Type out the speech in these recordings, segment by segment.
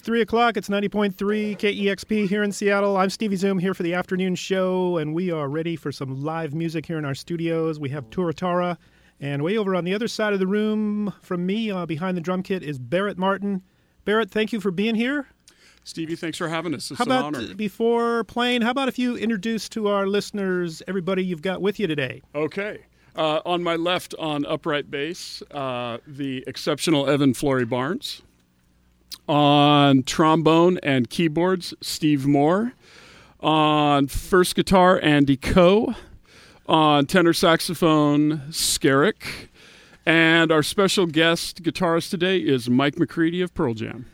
It's 3 o'clock. It's 90.3 KEXP here in Seattle. I'm Stevie Zoom here for the afternoon show, and we are ready for some live music here in our studios. We have Tuatara, and way over on the other side of the room from me, behind the drum kit, is Barrett Martin. Barrett, thank you for being here. Stevie, thanks for having us. It's an honor. How about, before playing, how about if you introduce to our listeners everybody you've got with you today? Okay. On my left, on upright bass, the exceptional Evan Flory Barnes. On trombone and keyboards, Steve Moore. On first guitar, Andy Coe. On tenor saxophone, Skerik. And our special guest guitarist today is Mike McCready of Pearl Jam.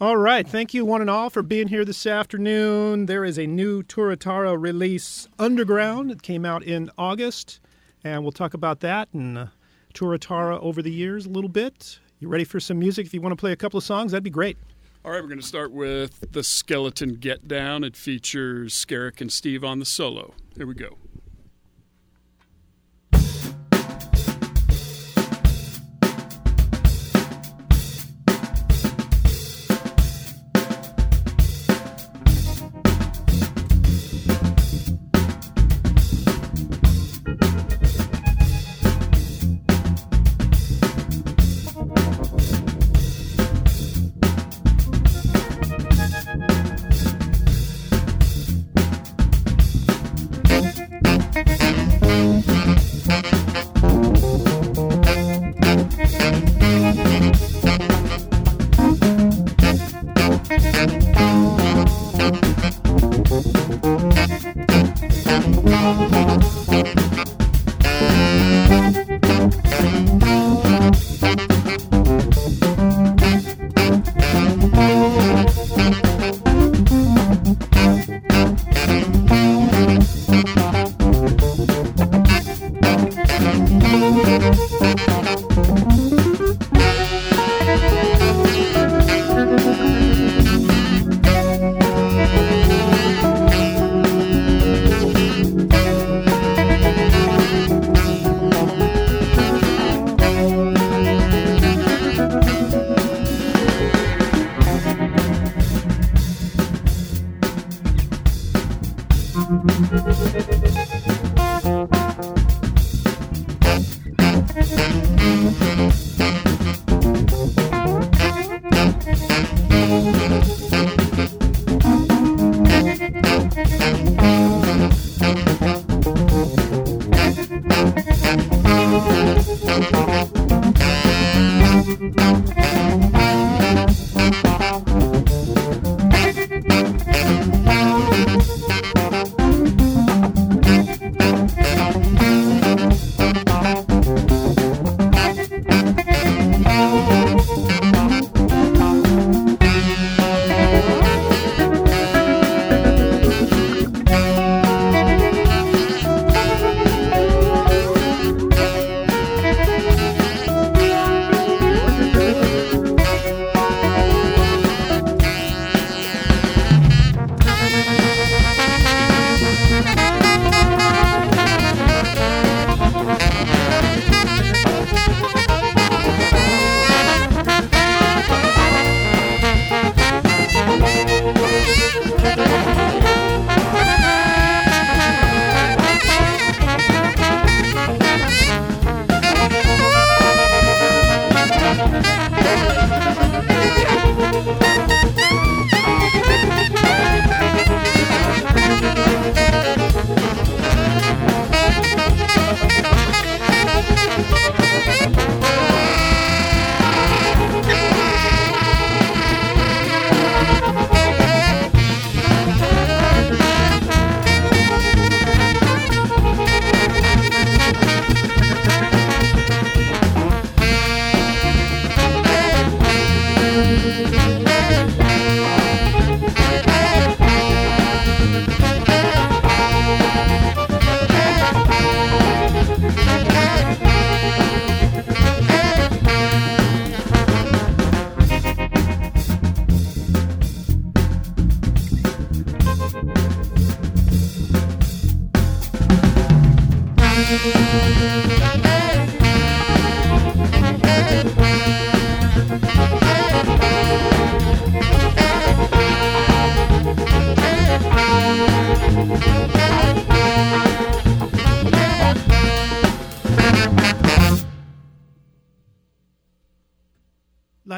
All right. Thank you, one and all, for being here this afternoon. There is a new Tuatara release, Underground. It came out in August, and we'll talk about that and Tuatara over the years a little bit. You ready for some music? If you want to play a couple of songs, that'd be great. All right. We're going to start with the Skeleton Get Down. It features Skerik and Steve on the solo. Here we go.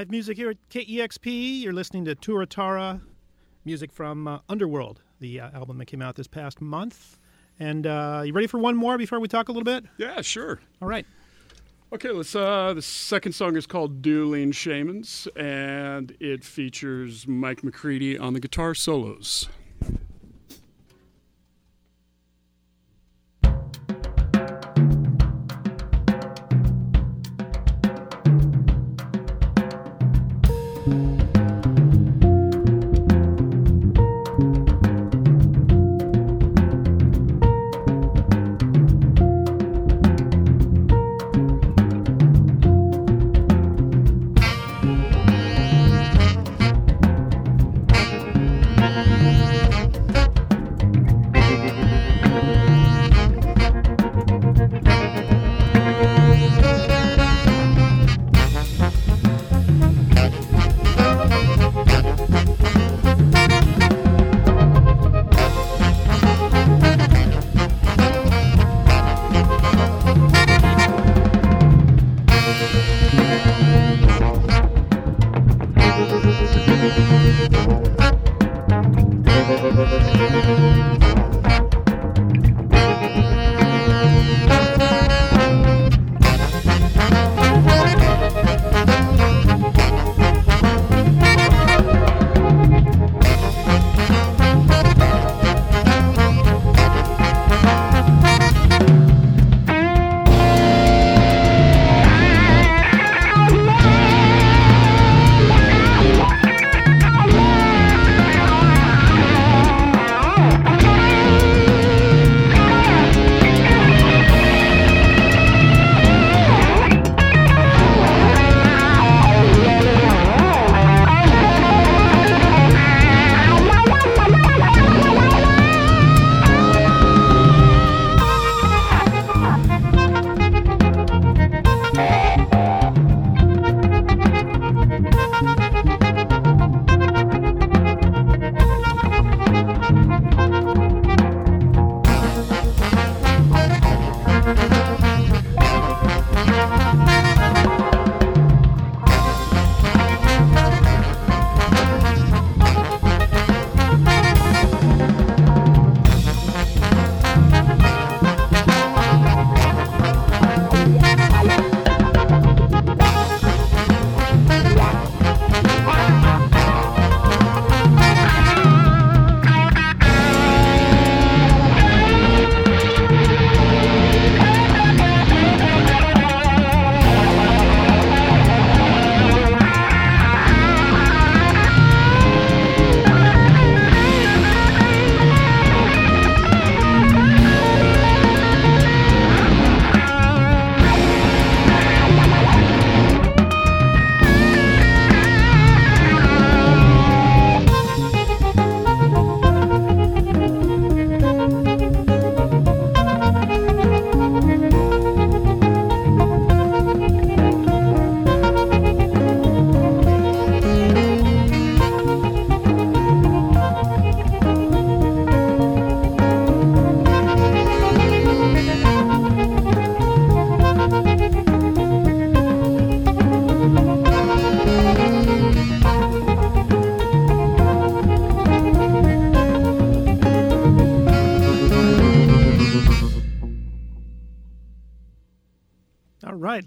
live music here at KEXP. You're listening to Tuatara, music from Underworld, the album that came out this past month. And you ready for one more before we talk a little bit? Yeah, sure. All right. Okay, let's. The second song is called Dueling Shamans, and it features Mike McCready on the guitar solos.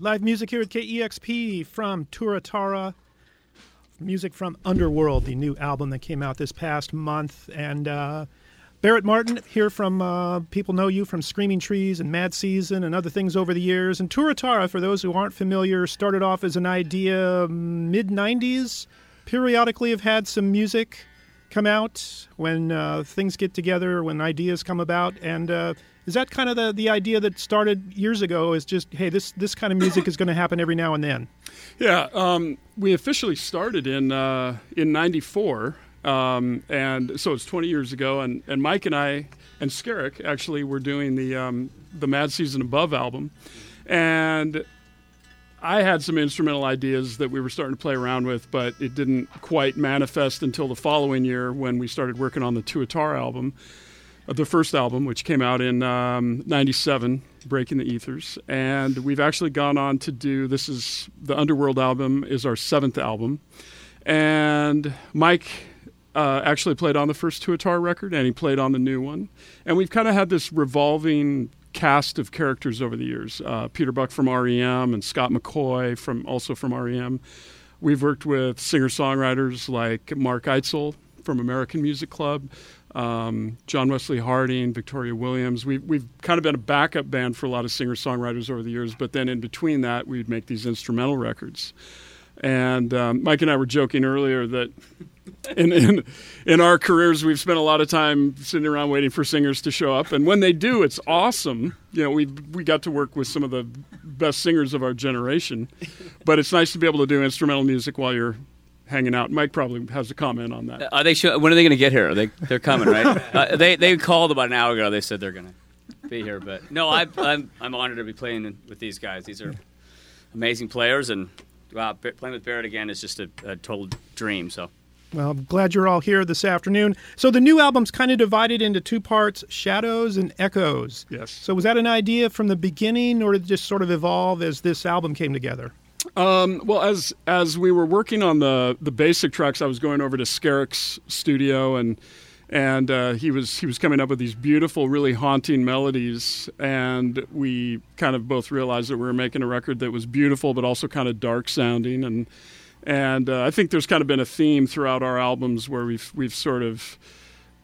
Live music here at KEXP from Tuatara, music from Underworld, the new album that came out this past month. And Barrett Martin here from, people know you from Screaming Trees and Mad Season and other things over the years. And Tuatara, for those who aren't familiar, started off as an idea mid-90s, periodically have had some music come out when things get together, when ideas come about, and is that kind of the idea that started years ago, is just, hey, this kind of music is going to happen every now and then? Yeah, we officially started in 94, and so it's 20 years ago, and Mike and I and Skerik actually were doing the Mad Season Above album, and I had some instrumental ideas that we were starting to play around with, but it didn't quite manifest until the following year when we started working on the Tuatara album. of the first album, which came out in 97, Breaking the Ethers. And we've actually gone on to do, this is, the Underworld album is our 7th album. And Mike actually played on the first Tuatara record, and he played on the new one. And we've kind of had this revolving cast of characters over the years. Peter Buck from REM and Scott McCoy also from REM. We've worked with singer-songwriters like Mark Eitzel from American Music Club, John Wesley Harding, Victoria Williams. We've kind of been a backup band for a lot of singer-songwriters over the years, but then in between that, we'd make these instrumental records. And Mike and I were joking earlier that in our careers, we've spent a lot of time sitting around waiting for singers to show up. And when they do, it's awesome. You know, we got to work with some of the best singers of our generation. But it's nice to be able to do instrumental music while you're hanging out. Mike probably has a comment on that. Are they when are they going to get here? They're coming, right? They called about an hour ago. They said they're going to be here. But no, I'm honored to be playing with these guys. These are amazing players, and wow, playing with Barrett again is just a total dream. So, well, I'm glad you're all here this afternoon. So the new album's kind of divided into two parts: Shadows and Echoes. Yes. So was that an idea from the beginning, or did it just sort of evolve as this album came together? Well, as we were working on the basic tracks, I was going over to Skerik's studio, and he was coming up with these beautiful, really haunting melodies, and we kind of both realized that we were making a record that was beautiful but also kind of dark sounding, and I think there's kind of been a theme throughout our albums where we've sort of,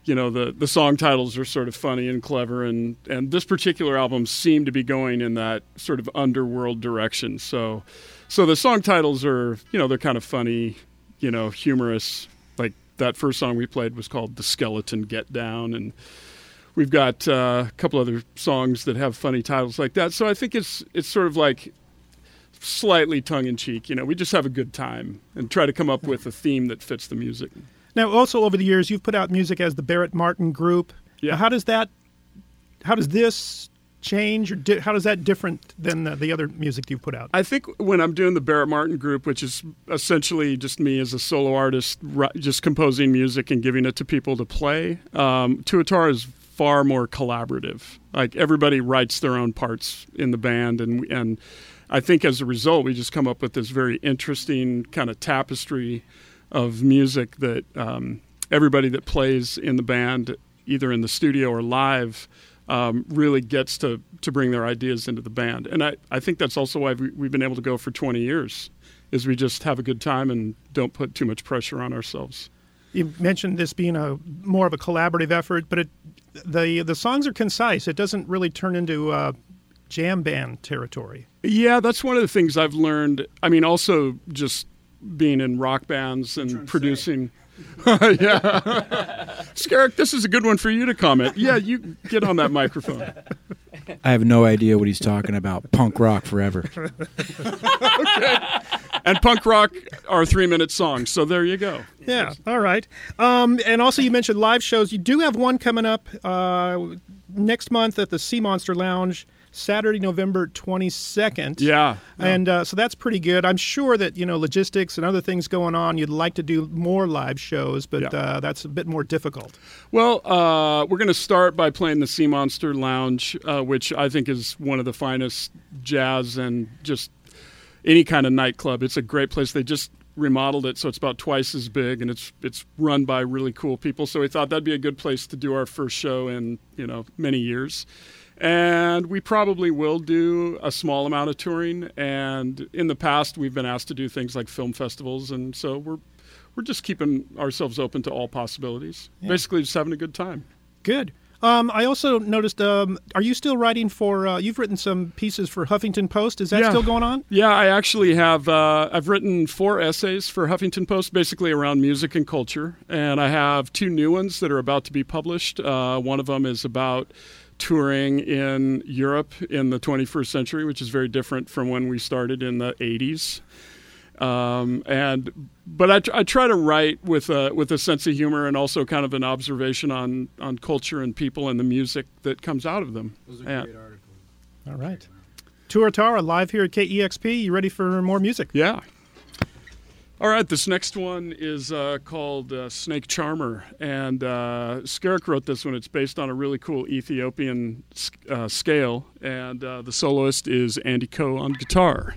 you know, the song titles are sort of funny and clever, and this particular album seemed to be going in that sort of Underworld direction. So the song titles are, you know, they're kind of funny, you know, humorous. Like that first song we played was called The Skeleton Get Down, and we've got a couple other songs that have funny titles like that. So I think it's sort of like slightly tongue-in-cheek, you know. We just have a good time and try to come up with a theme that fits the music. Now, also over the years, you've put out music as the Barrett Martin Group. Yeah. Now, how does this change, or how does that different than the other music you've put out? I think when I'm doing the Barrett Martin Group, which is essentially just me as a solo artist, just composing music and giving it to people to play, Tuatara is far more collaborative. Like, everybody writes their own parts in the band, and I think as a result, we just come up with this very interesting kind of tapestry of music that everybody that plays in the band, either in the studio or live, really gets to bring their ideas into the band. And I think that's also why we've been able to go for 20 years, is we just have a good time and don't put too much pressure on ourselves. You mentioned this being a more of a collaborative effort, but the songs are concise. It doesn't really turn into jam band territory. Yeah, that's one of the things I've learned. I mean, also just being in rock bands and producing. Yeah. Skerik, this is a good one for you to comment. Yeah, you get on that microphone. I have no idea what he's talking about. Punk rock forever. Okay. And punk rock are 3-minute songs, so there you go. Yeah, all right. And also you mentioned live shows. You do have one coming up next month at the Sea Monster Lounge. Saturday, November 22nd. Yeah. And so that's pretty good. I'm sure that, you know, logistics and other things going on, you'd like to do more live shows, but that's a bit more difficult. Well, we're going to start by playing the Sea Monster Lounge, which I think is one of the finest jazz and just any kind of nightclub. It's a great place. They just remodeled it, so it's about twice as big, and it's run by really cool people. So we thought that'd be a good place to do our first show in, you know, many years. And we probably will do a small amount of touring. And in the past, we've been asked to do things like film festivals. And so we're just keeping ourselves open to all possibilities. Yeah. Basically, just having a good time. Good. I also noticed, are you still writing for, you've written some pieces for Huffington Post. Is that still going on? Yeah, I actually have, I've written 4 essays for Huffington Post, basically around music and culture. And I have 2 new ones that are about to be published. One of them is about touring in Europe in the 21st century, which is very different from when we started in the 80s. But I try to write with a sense of humor and also kind of an observation on culture and people and the music that comes out of them. Those are great articles. All right. Tuatara live here at KEXP. You ready for more music? Yeah. All right, this next one is called Snake Charmer, and Skerik wrote this one. It's based on a really cool Ethiopian scale, and the soloist is Andy Coe on guitar.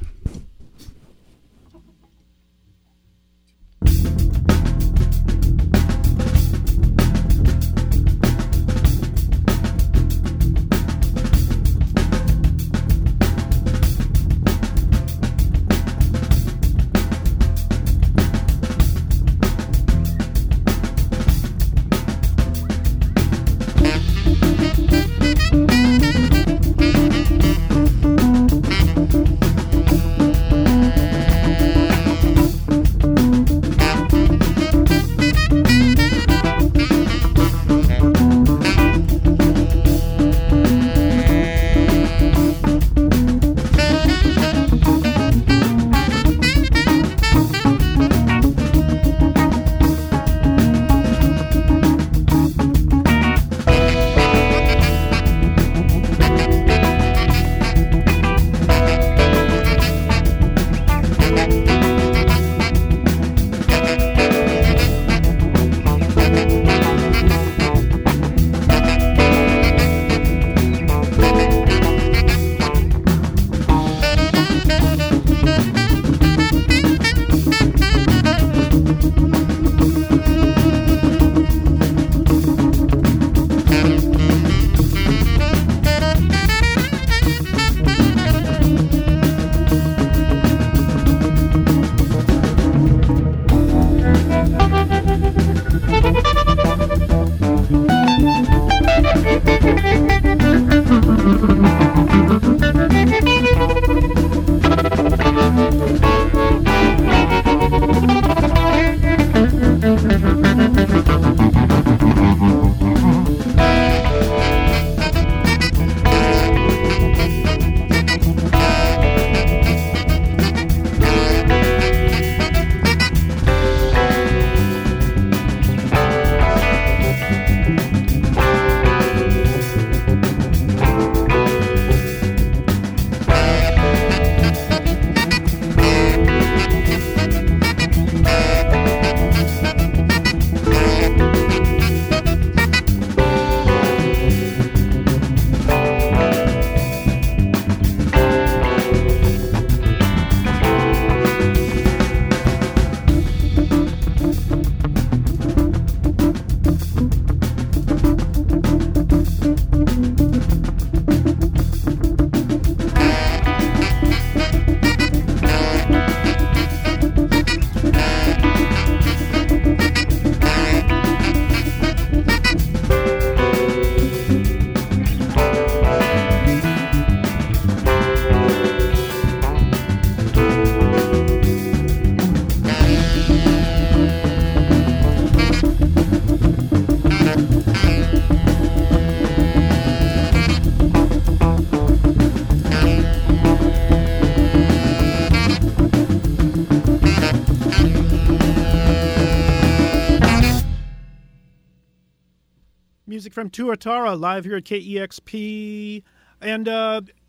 From Tuatara, live here at KEXP. And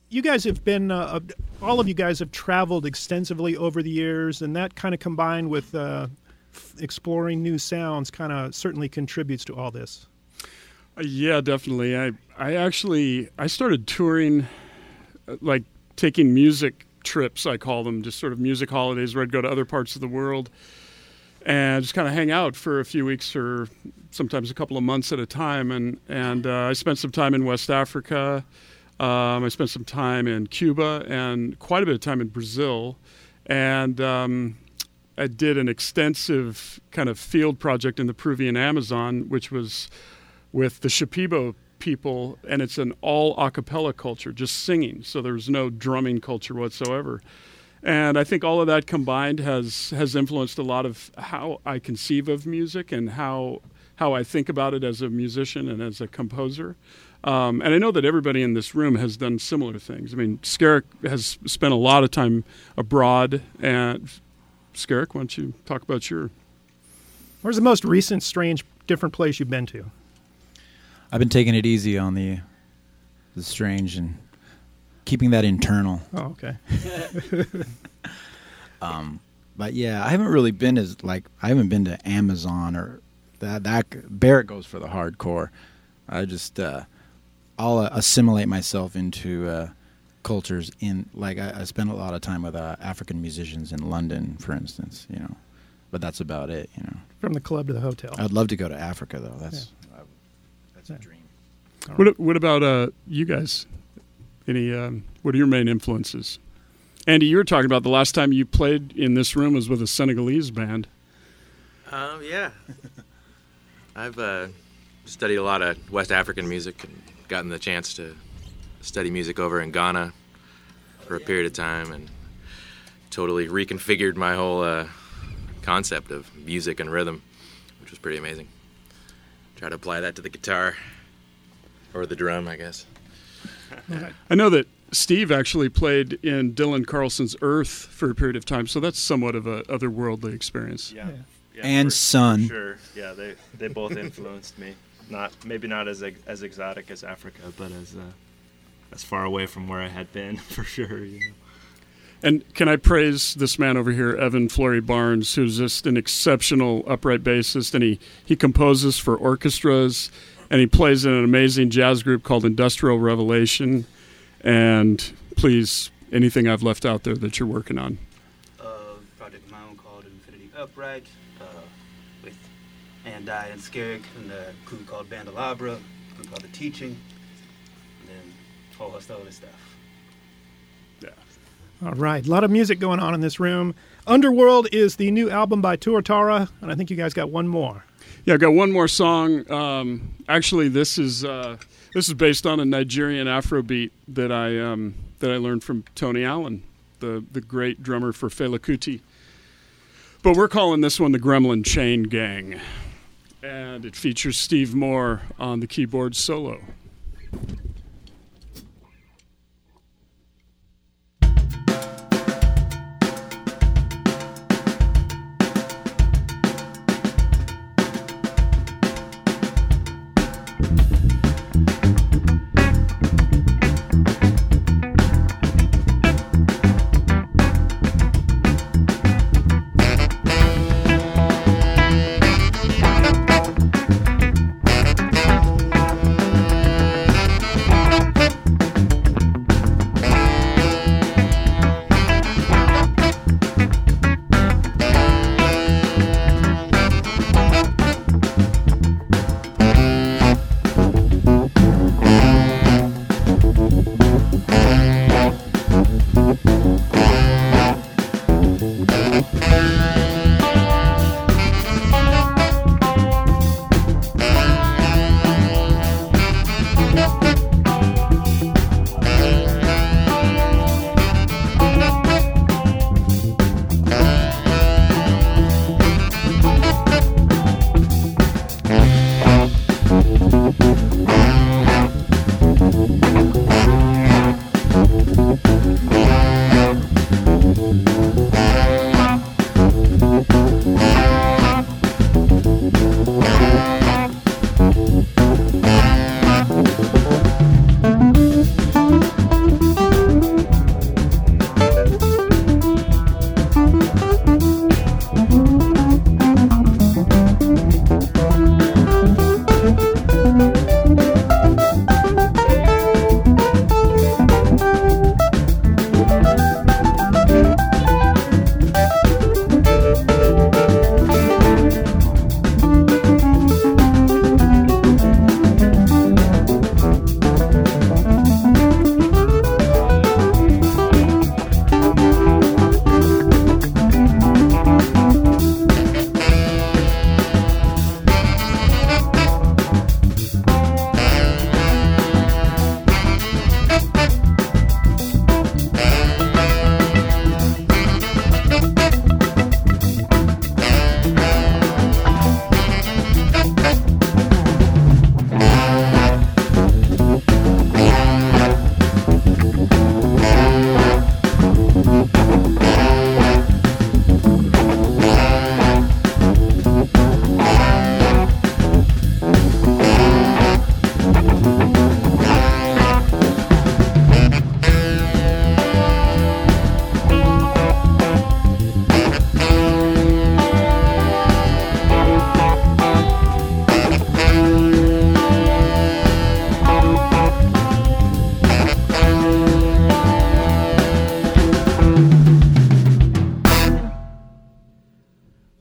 you guys have been, all of you guys have traveled extensively over the years, and that kind of combined with exploring new sounds kind of certainly contributes to all this. Yeah, definitely. I started touring, like taking music trips, I call them, just sort of music holidays where I'd go to other parts of the world and just kind of hang out for a few weeks or sometimes a couple of months at a time. And I spent some time in West Africa. I spent some time in Cuba and quite a bit of time in Brazil. And I did an extensive kind of field project in the Peruvian Amazon, which was with the Shipibo people. And it's an all a cappella culture, just singing. So there was no drumming culture whatsoever. And I think all of that combined has influenced a lot of how I conceive of music and how I think about it as a musician and as a composer. And I know that everybody in this room has done similar things. I mean, Skerik has spent a lot of time abroad. And Skerik, why don't you talk about your... Where's the most recent, strange, different place you've been to? I've been taking it easy on the strange and... keeping that internal. Oh, okay. But yeah, I haven't really been as like I haven't been to Amazon or that Barrett goes for the hardcore. I just I'll assimilate myself into cultures in like I spent a lot of time with African musicians in London, for instance, you know. But that's about it, you know. From the club to the hotel. I'd love to go to Africa though. That's a dream. What about you guys? Any what are your main influences? Andy, you were talking about the last time you played in this room was with a Senegalese band. Yeah. I've studied a lot of West African music and gotten the chance to study music over in Ghana for a period of time and totally reconfigured my whole concept of music and rhythm, which was pretty amazing. Try to apply that to the guitar or the drum, I guess. I know that Steve actually played in Dylan Carlson's Earth for a period of time, so that's somewhat of a otherworldly experience. Yeah. And Sun. Sure, yeah, they both influenced me. Maybe not as exotic as Africa, but as far away from where I had been, for sure. You know. And can I praise this man over here, Evan Flory Barnes, who's just an exceptional upright bassist, and he composes for orchestras, and he plays in an amazing jazz group called Industrial Revelation. And please, anything I've left out there that you're working on? Project of my own called Infinity Upright, with Andy and Skerik, and a group called Bandalabra, a group called The Teaching, and then a whole host of other stuff. Yeah. All right, a lot of music going on in this room. Underworld is the new album by Tuatara, and I think you guys got one more. Yeah, I got one more song. Actually, this is based on a Nigerian Afrobeat that I learned from Tony Allen, the great drummer for Fela Kuti. But we're calling this one the Gremlin Chain Gang, and it features Steve Moore on the keyboard solo.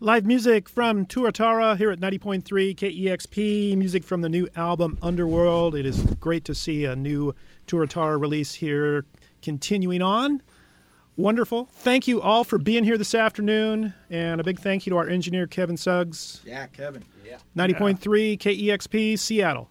Live music from Tuatara here at 90.3 KEXP, music from the new album Underworld. It is great to see a new Tuatara release here continuing on. Wonderful. Thank you all for being here this afternoon, and a big thank you to our engineer, Kevin Suggs. Yeah, Kevin. Yeah. 90.3 KEXP, Seattle.